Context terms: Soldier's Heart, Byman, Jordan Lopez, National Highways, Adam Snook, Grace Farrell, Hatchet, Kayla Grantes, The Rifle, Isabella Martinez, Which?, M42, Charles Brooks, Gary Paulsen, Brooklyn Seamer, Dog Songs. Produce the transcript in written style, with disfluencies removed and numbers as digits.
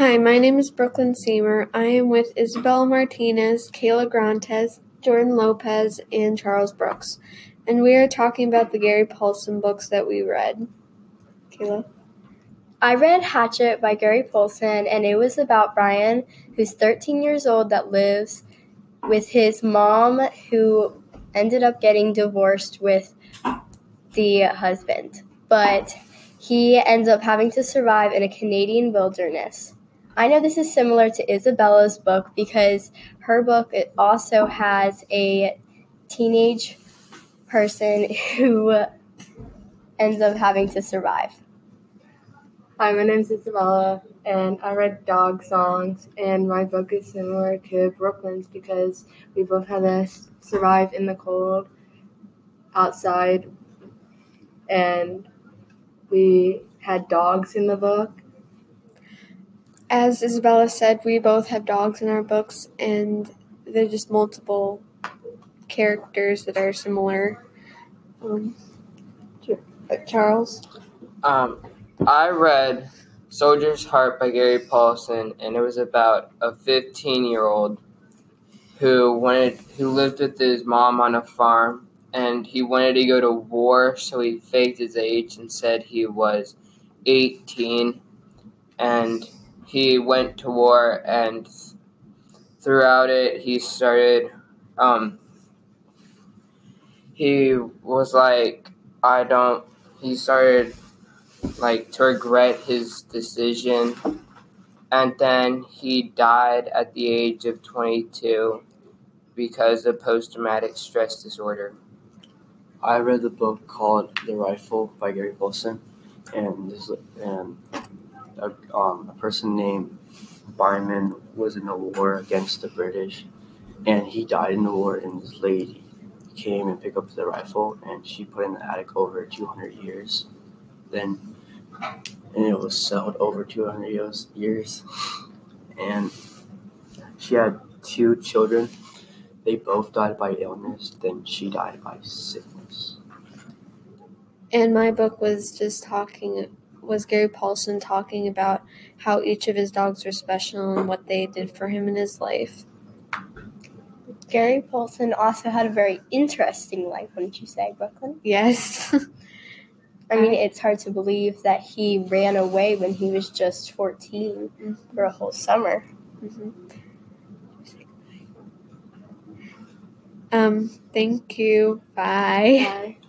Hi, my name is Brooklyn Seamer. I am with Isabella Martinez, Kayla Grantes, Jordan Lopez, and Charles Brooks. And we are talking about the Gary Paulsen books that we read. Kayla? I read Hatchet by Gary Paulsen, and it was about Brian, who's 13 years old, that lives with his mom, who ended up getting divorced with the husband. But he ends up having to survive in a Canadian wilderness. I know this is similar to Isabella's book because her book also has a teenage person who ends up having to survive. Hi, my name's Isabella, and I read Dog Songs, and my book is similar to Brooklyn's because we both had to survive in the cold outside, and we had dogs in the book. As Isabella said, we both have dogs in our books, and they're just multiple characters that are similar. Charles? I read Soldier's Heart by Gary Paulsen, and it was about a 15-year-old who lived with his mom on a farm, and he wanted to go to war, so he faked his age and said he was 18, and he went to war, and throughout it, he started to regret his decision, and then he died at the age of 22 because of post-traumatic stress disorder. I read the book called The Rifle by Gary Paulsen, and a person named Byman was in the war against the British, and he died in the war, and this lady came and picked up the rifle, and she put it in the attic over 200 years. And it was sold over 200 years. And she had two children. They both died by illness. Then she died by sickness. And my book was Gary Paulsen talking about how each of his dogs were special and what they did for him in his life. Gary Paulsen also had a very interesting life, wouldn't you say, Brooklyn? Yes. I mean, it's hard to believe that he ran away when he was just 14 for a whole summer. Mm-hmm. Thank you. Bye. Bye.